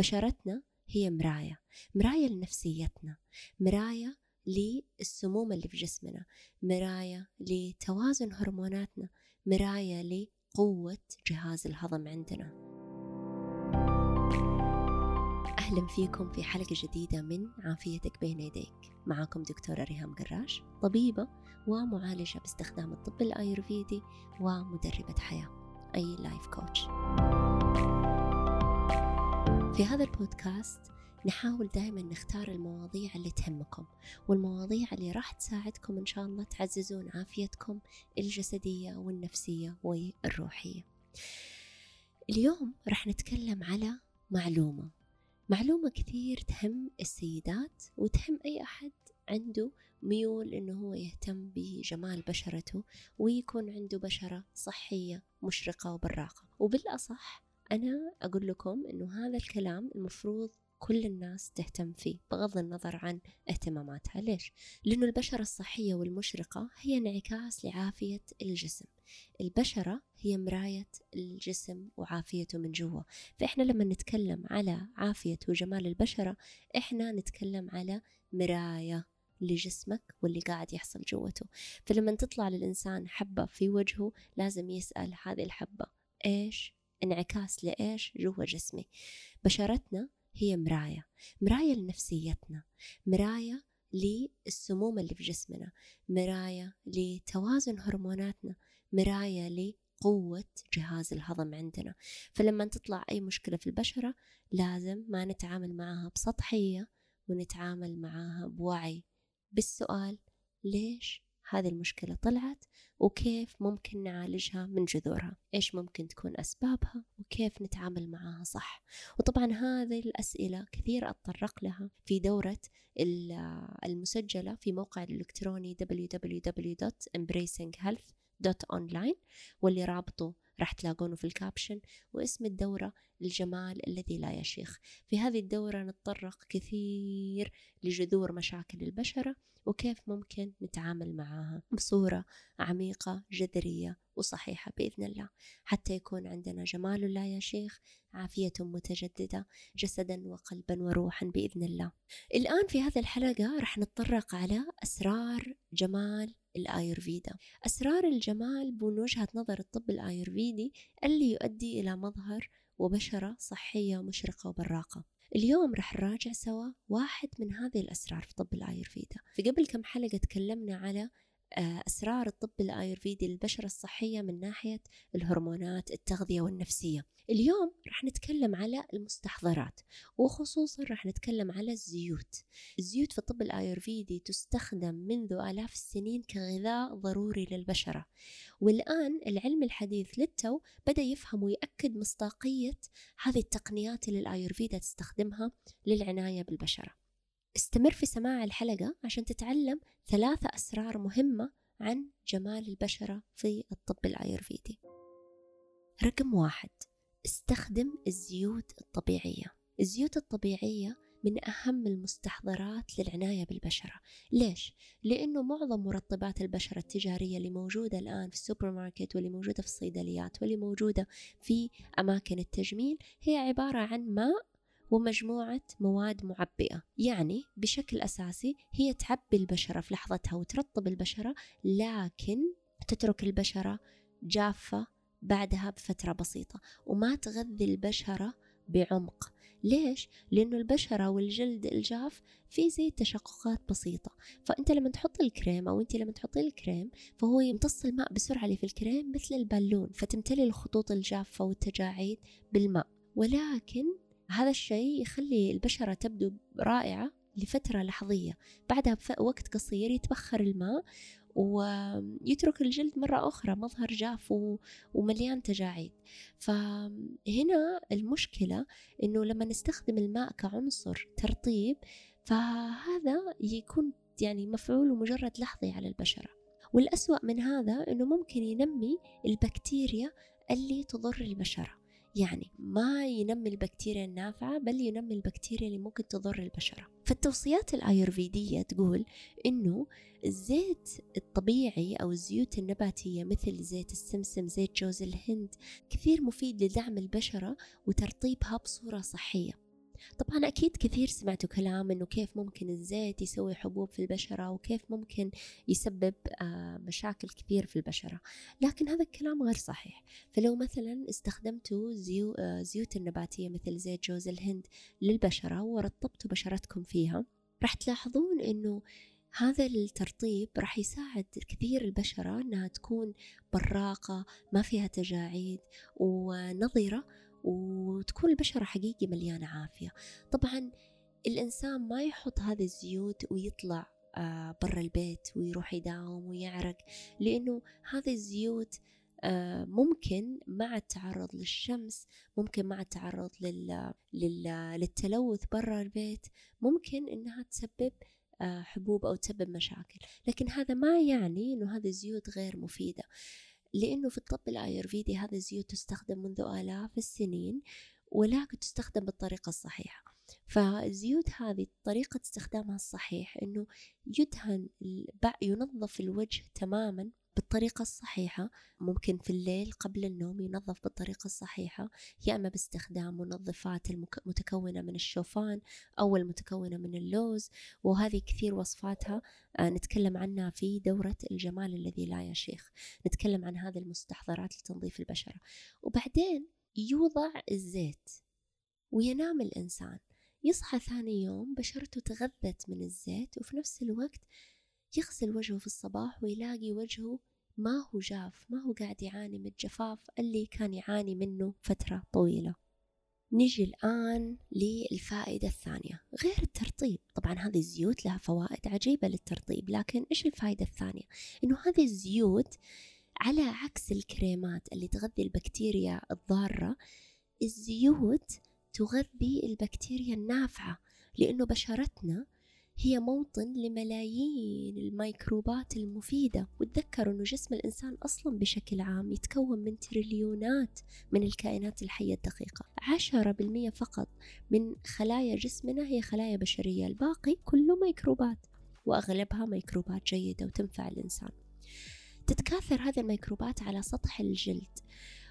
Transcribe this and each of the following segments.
بشرتنا هي مراية، مراية لنفسيتنا، مراية للسموم اللي في جسمنا، مراية لتوازن هرموناتنا، مراية لقوة جهاز الهضم عندنا. أهلا فيكم في حلقة جديدة من عافيتك بين يديك. معاكم دكتورة ريهام قراش، طبيبة ومعالجة باستخدام الطب الأيورفيدي ومدربة حياة أي لايف كوتش. في هذا البودكاست نحاول دائما نختار المواضيع اللي تهمكم والمواضيع اللي راح تساعدكم إن شاء الله تعززون عافيتكم الجسدية والنفسية والروحية. اليوم راح نتكلم على معلومة كثير تهم السيدات وتهم أي أحد عنده ميول إنه هو يهتم بجمال بشرته ويكون عنده بشرة صحية مشرقة وبراقة. وبالأصح أنا أقول لكم إنه هذا الكلام المفروض كل الناس تهتم فيه بغض النظر عن اهتماماتها. ليش؟ لأنه البشرة الصحية والمشرقة هي انعكاس لعافية الجسم. البشرة هي مراية الجسم وعافيته من جوا، فإحنا لما نتكلم على عافية وجمال البشرة إحنا نتكلم على مراية لجسمك واللي قاعد يحصل جوته. فلما تطلع للإنسان حبة في وجهه لازم يسأل هذه الحبة إيش؟ انعكاس لإيش جوا جسمي؟ بشرتنا هي مراية، مراية لنفسيتنا، مراية للسموم اللي في جسمنا، مراية لتوازن هرموناتنا، مراية لقوة جهاز الهضم عندنا. فلما تطلع أي مشكلة في البشرة لازم ما نتعامل معها بسطحية ونتعامل معها بوعي، بالسؤال ليش هذه المشكلة طلعت وكيف ممكن نعالجها من جذورها، إيش ممكن تكون أسبابها وكيف نتعامل معها صح. وطبعا هذه الأسئلة كثير أتطرق لها في دورة المسجلة في موقع الإلكتروني www.embracinghealth.online، واللي رابطه راح تلاقونه في الكابشن، واسم الدورة الجمال الذي لا يشيخ. في هذه الدورة نتطرق كثير لجذور مشاكل البشرة وكيف ممكن نتعامل معها بصورة عميقة جذرية وصحيحة بإذن الله، حتى يكون عندنا جمال لا يشيخ، عافية متجددة جسدا وقلبا وروحا بإذن الله. الآن في هذه الحلقة رح نتطرق على أسرار جمال الآيورفيدا، أسرار الجمال من وجهة نظر الطب الآيورفيدي اللي يؤدي إلى مظهر وبشرة صحية مشرقة وبراقة. اليوم رح نراجع سوا واحد من هذه الأسرار في طب الآيورفيدا. في قبل كم حلقة تكلمنا على أسرار الطب الآيورفيدي للبشرة الصحية من ناحية الهرمونات، التغذية والنفسية. اليوم رح نتكلم على المستحضرات، وخصوصا رح نتكلم على الزيوت. الزيوت في الطب الآيورفيدي تستخدم منذ آلاف السنين كغذاء ضروري للبشرة، والآن العلم الحديث للتو بدأ يفهم ويأكد مصداقية هذه التقنيات اللي الآيورفيدا تستخدمها للعناية بالبشرة. استمر في سماع الحلقة عشان تتعلم 3 أسرار مهمة عن جمال البشرة في الطب الآيورفيدي. رقم 1، استخدم الزيوت الطبيعية. الزيوت الطبيعية من أهم المستحضرات للعناية بالبشرة. ليش؟ لأنه معظم مرطبات البشرة التجارية اللي موجودة الآن في السوبر ماركت واللي موجودة في الصيدليات واللي موجودة في أماكن التجميل هي عبارة عن ماء ومجموعة مواد معبئة، يعني بشكل أساسي هي تعبي البشرة في لحظتها وترطب البشرة، لكن تترك البشرة جافة بعدها بفترة بسيطة وما تغذي البشرة بعمق. ليش؟ لأنه البشرة والجلد الجاف في زي تشققات بسيطة، فأنت لما تحط الكريم أو أنت لما تحطي الكريم فهو يمتص الماء بسرعة اللي في الكريم مثل البالون، فتمتلي الخطوط الجافة والتجاعيد بالماء، ولكن هذا الشيء يخلي البشرة تبدو رائعة لفترة لحظية، بعدها بوقت قصير يتبخر الماء ويترك الجلد مرة أخرى مظهر جاف ومليان تجاعيد. فهنا المشكلة إنه لما نستخدم الماء كعنصر ترطيب فهذا يكون يعني مفعول مجرد لحظي على البشرة. والأسوأ من هذا إنه ممكن ينمي البكتيريا اللي تضر البشرة، يعني ما ينمي البكتيريا النافعة بل ينمي البكتيريا اللي ممكن تضر البشرة. فالتوصيات الآيورفيدية تقول إنه الزيت الطبيعي أو الزيوت النباتية مثل زيت السمسم، زيت جوز الهند، كثير مفيد لدعم البشرة وترطيبها بصورة صحية. طبعا أكيد كثير سمعتوا كلام أنه كيف ممكن الزيت يسوي حبوب في البشرة وكيف ممكن يسبب مشاكل كثير في البشرة، لكن هذا الكلام غير صحيح. فلو مثلا استخدمتوا زيوت النباتية مثل زيت جوز الهند للبشرة ورطبتوا بشرتكم فيها، راح تلاحظون أنه هذا الترطيب راح يساعد كثير البشرة أنها تكون براقة، ما فيها تجاعيد ونضرة، وتكون البشرة حقيقي مليانة عافية. طبعا الإنسان ما يحط هذه الزيوت ويطلع برا البيت ويروح يداوم ويعرق، لأنه هذه الزيوت ممكن مع التعرض للشمس، ممكن مع التعرض للتلوث برا البيت، ممكن أنها تسبب حبوب أو تسبب مشاكل. لكن هذا ما يعني أنه هذه الزيوت غير مفيدة، لأنه في الطب الأيورفيدي هذه الزيوت تستخدم منذ آلاف السنين، ولكن تستخدم بالطريقة الصحيحة. فالزيوت هذه طريقة استخدامها الصحيح أنه ينظف الوجه تماما بالطريقة الصحيحة، ممكن في الليل قبل النوم ينظف بالطريقة الصحيحة، يا إما باستخدام منظفات المتكونة من الشوفان أو المتكونة من اللوز، وهذه كثير وصفاتها نتكلم عنها في دورة الجمال الذي لا يشيخ، نتكلم عن هذه المستحضرات لتنظيف البشرة. وبعدين يوضع الزيت وينام الإنسان، يصحى ثاني يوم بشرته تغذت من الزيت، وفي نفس الوقت يغسل وجهه في الصباح ويلاقي وجهه ما هو جاف، ما هو قاعد يعاني من الجفاف اللي كان يعاني منه فترة طويلة. نجي الآن للفائدة الثانية غير الترطيب. طبعا هذه الزيوت لها فوائد عجيبة للترطيب، لكن إيش الفائدة الثانية؟ إنه هذه الزيوت على عكس الكريمات اللي تغذي البكتيريا الضارة، الزيوت تغذي البكتيريا النافعة، لأنه بشرتنا هي موطن لملايين الميكروبات المفيدة. وتذكروا أنه جسم الإنسان أصلا بشكل عام يتكون من تريليونات من الكائنات الحية الدقيقة، 10% فقط من خلايا جسمنا هي خلايا بشرية، الباقي كله ميكروبات، وأغلبها ميكروبات جيدة وتنفع الإنسان. تتكاثر هذه الميكروبات على سطح الجلد،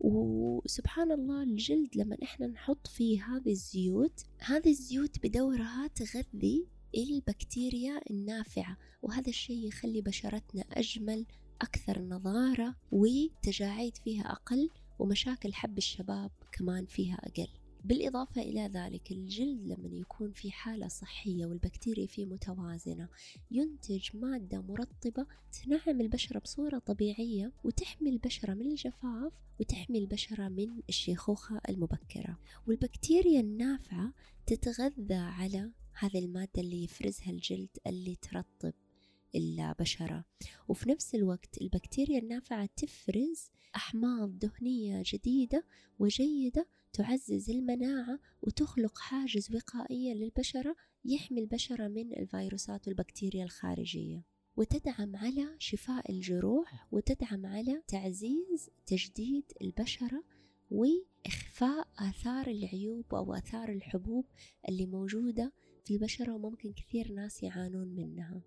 وسبحان الله الجلد لما إحنا نحط فيه هذه الزيوت، هذه الزيوت بدورها تغذي البكتيريا النافعة، وهذا الشيء يخلي بشرتنا أجمل، أكثر نضارة، وتجاعيد فيها أقل، ومشاكل حب الشباب كمان فيها أقل. بالإضافة إلى ذلك الجلد لما يكون في حالة صحية والبكتيريا فيه متوازنة، ينتج مادة مرطبة تنعم البشرة بصورة طبيعية، وتحمي البشرة من الجفاف، وتحمي البشرة من الشيخوخة المبكرة. والبكتيريا النافعة تتغذى على هذه المادة اللي يفرزها الجلد اللي ترطب البشرة، وفي نفس الوقت البكتيريا النافعة تفرز أحماض دهنية جديدة وجيدة تعزز المناعة، وتخلق حاجز وقائي للبشرة يحمي البشرة من الفيروسات والبكتيريا الخارجية، وتدعم على شفاء الجروح، وتدعم على تعزيز تجديد البشرة، وإخفاء آثار العيوب أو آثار الحبوب اللي موجودة في البشرة وممكن كثير ناس يعانون منها.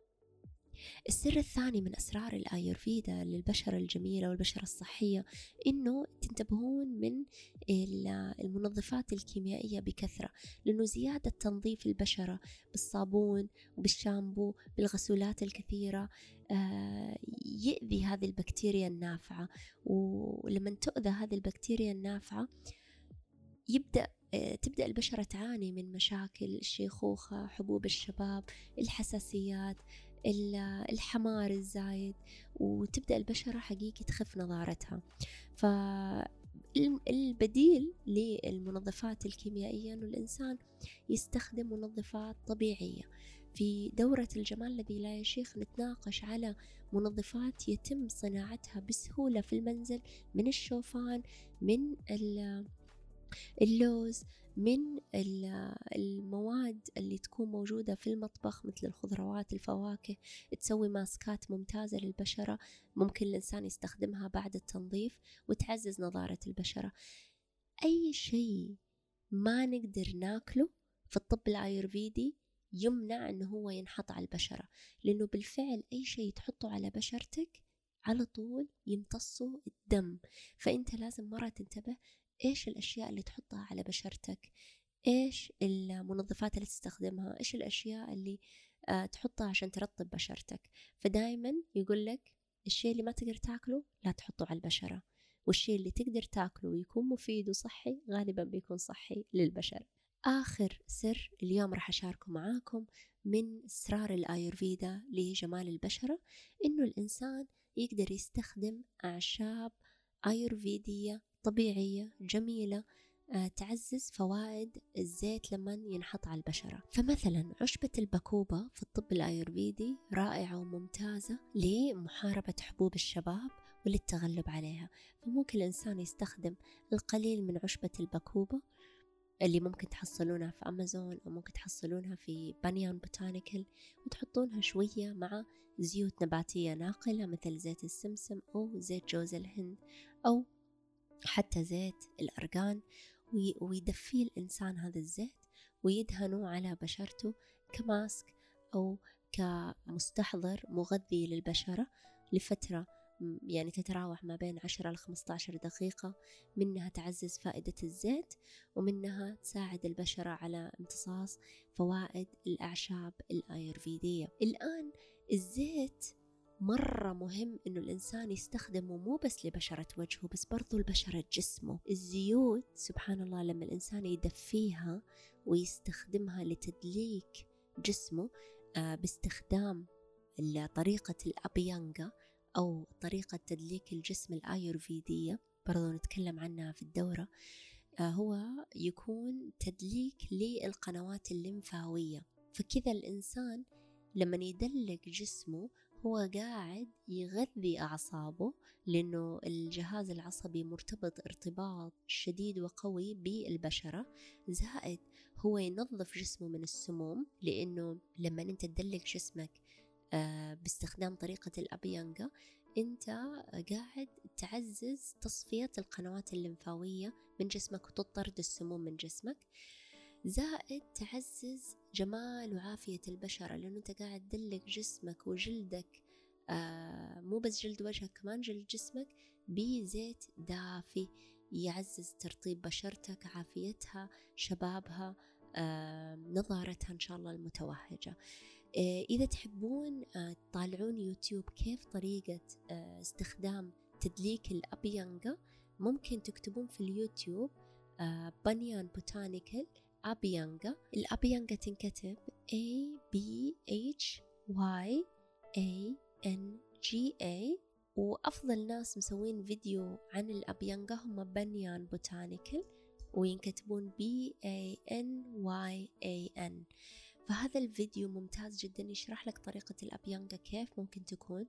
السر الثاني من أسرار الأيورفيدا للبشرة الجميلة والبشرة الصحية إنه تنتبهون من المنظفات الكيميائية بكثرة، لأنه زيادة تنظيف البشرة بالصابون وبالشامبو بالغسولات الكثيرة يؤذي هذه البكتيريا النافعة. ولما تؤذى هذه البكتيريا النافعة تبدأ البشرة تعاني من مشاكل الشيخوخة، حبوب الشباب، الحساسيات، الحمار الزايد، وتبدأ البشرة حقيقي تخف نضارتها. فالبديل للمنظفات الكيميائية أنه الإنسان يستخدم منظفات طبيعية. في دورة الجمال الذي لا يشيخ نتناقش على منظفات يتم صناعتها بسهولة في المنزل من الشوفان، من اللوز، من المواد اللي تكون موجودة في المطبخ مثل الخضروات، الفواكه، تسوي ماسكات ممتازة للبشرة ممكن الإنسان يستخدمها بعد التنظيف وتعزز نضارة البشرة. أي شيء ما نقدر ناكله في الطب الأيورفيدي يمنع أنه هو ينحط على البشرة، لأنه بالفعل أي شيء تحطه على بشرتك على طول يمتصه الدم. فأنت لازم مرة تنتبه إيش الأشياء اللي تحطها على بشرتك، إيش المنظفات اللي تستخدمها، إيش الأشياء اللي تحطها عشان ترطب بشرتك. فدايما يقولك الشيء اللي ما تقدر تاكله لا تحطه على البشرة، والشيء اللي تقدر تاكله ويكون مفيد وصحي غالبا بيكون صحي للبشرة. آخر سر اليوم راح أشاركه معاكم من أسرار الأيورفيدا لجمال البشرة، إنه الإنسان يقدر يستخدم أعشاب أيورفيدية طبيعية جميلة تعزز فوائد الزيت لما ينحط على البشرة. فمثلا عشبة البكوبة في الطب الأيورفيدي رائعة وممتازة لمحاربة حبوب الشباب وللتغلب عليها، فممكن الإنسان يستخدم القليل من عشبة البكوبة اللي ممكن تحصلونها في أمازون أو ممكن تحصلونها في بنيان بوتانيكل، وتحطونها شوية مع زيوت نباتية ناقلة مثل زيت السمسم أو زيت جوز الهند أو حتى زيت الأرغان، ويدفيه الإنسان هذا الزيت ويدهنه على بشرته كماسك أو كمستحضر مغذي للبشرة لفترة يعني تتراوح ما بين 10 إلى 15 دقيقة، منها تعزز فائدة الزيت ومنها تساعد البشرة على امتصاص فوائد الأعشاب الأيورفيدية. الآن الزيت مرة مهم إنه الإنسان يستخدمه مو بس لبشرة وجهه بس برضو لبشرة جسمه. الزيوت سبحان الله لما الإنسان يدفيها ويستخدمها لتدليك جسمه باستخدام طريقة الأبيانجا أو طريقة تدليك الجسم الأيورفيدية، برضو نتكلم عنها في الدورة، هو يكون تدليك للقنوات الليمفاوية. فكذا الإنسان لما يدلك جسمه هو قاعد يغذي أعصابه، لأنه الجهاز العصبي مرتبط ارتباط شديد وقوي بالبشرة، زائد هو ينظف جسمه من السموم، لأنه لما أنت تدلك جسمك باستخدام طريقة الأبيانجا أنت قاعد تعزز تصفية القنوات الليمفاوية من جسمك وتطرد السموم من جسمك، زائد تعزز جمال وعافية البشرة، لأنه أنت قاعد تدلك جسمك وجلدك، مو بس جلد وجهك كمان جلد جسمك بزيت دافي يعزز ترطيب بشرتك، عافيتها، شبابها، نظارتها إن شاء الله المتوهجة. إذا تحبون تطالعون يوتيوب كيف طريقة استخدام تدليك الأبيانجا، ممكن تكتبون في اليوتيوب بنيان بوتانيكل أبيانجا. الأبيانجا تنكتب ABHYANGA، وأفضل ناس مسوين فيديو عن الأبيانجا هم بنيان بوتانيكل وينكتبون BANYAN. فهذا الفيديو ممتاز جدا يشرح لك طريقة الأبيانجا كيف ممكن تكون،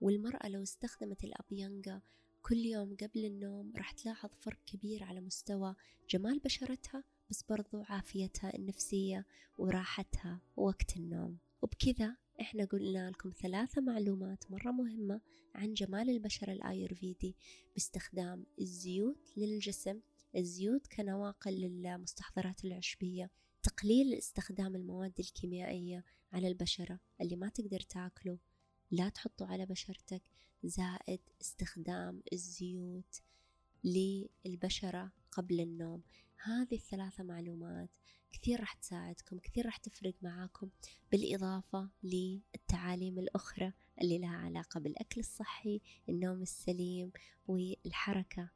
والمرأة لو استخدمت الأبيانجا كل يوم قبل النوم راح تلاحظ فرق كبير على مستوى جمال بشرتها بس برضو عافيتها النفسية وراحتها وقت النوم. وبكذا احنا قلنا لكم 3 معلومات مرة مهمة عن جمال البشرة الأيورفيدي باستخدام الزيوت للجسم، الزيوت كنواقل للمستحضرات العشبية، تقليل استخدام المواد الكيميائية على البشرة، اللي ما تقدر تاكله لا تحطه على بشرتك، زائد استخدام الزيوت للبشرة قبل النوم. هذه 3 معلومات كثير راح تساعدكم، كثير راح تفرق معاكم، بالإضافة للتعاليم الأخرى اللي لها علاقة بالأكل الصحي، النوم السليم والحركة،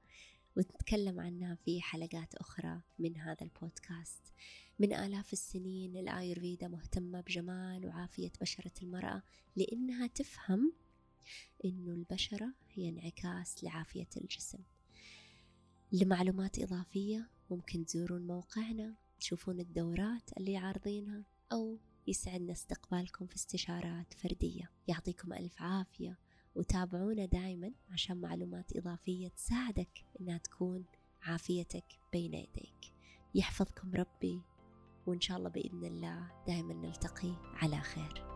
ونتكلم عنها في حلقات أخرى من هذا البودكاست. من آلاف السنين الأيورفيدا مهتمة بجمال وعافية بشرة المرأة، لأنها تفهم إنه البشرة هي انعكاس لعافية الجسم. لمعلومات إضافية ممكن تزورون موقعنا، تشوفون الدورات اللي عارضينها، أو يسعدنا استقبالكم في استشارات فردية. يعطيكم ألف عافية، وتابعونا دائما عشان معلومات إضافية تساعدك إنها تكون عافيتك بين يديك. يحفظكم ربي، وإن شاء الله بإذن الله دائما نلتقي على خير.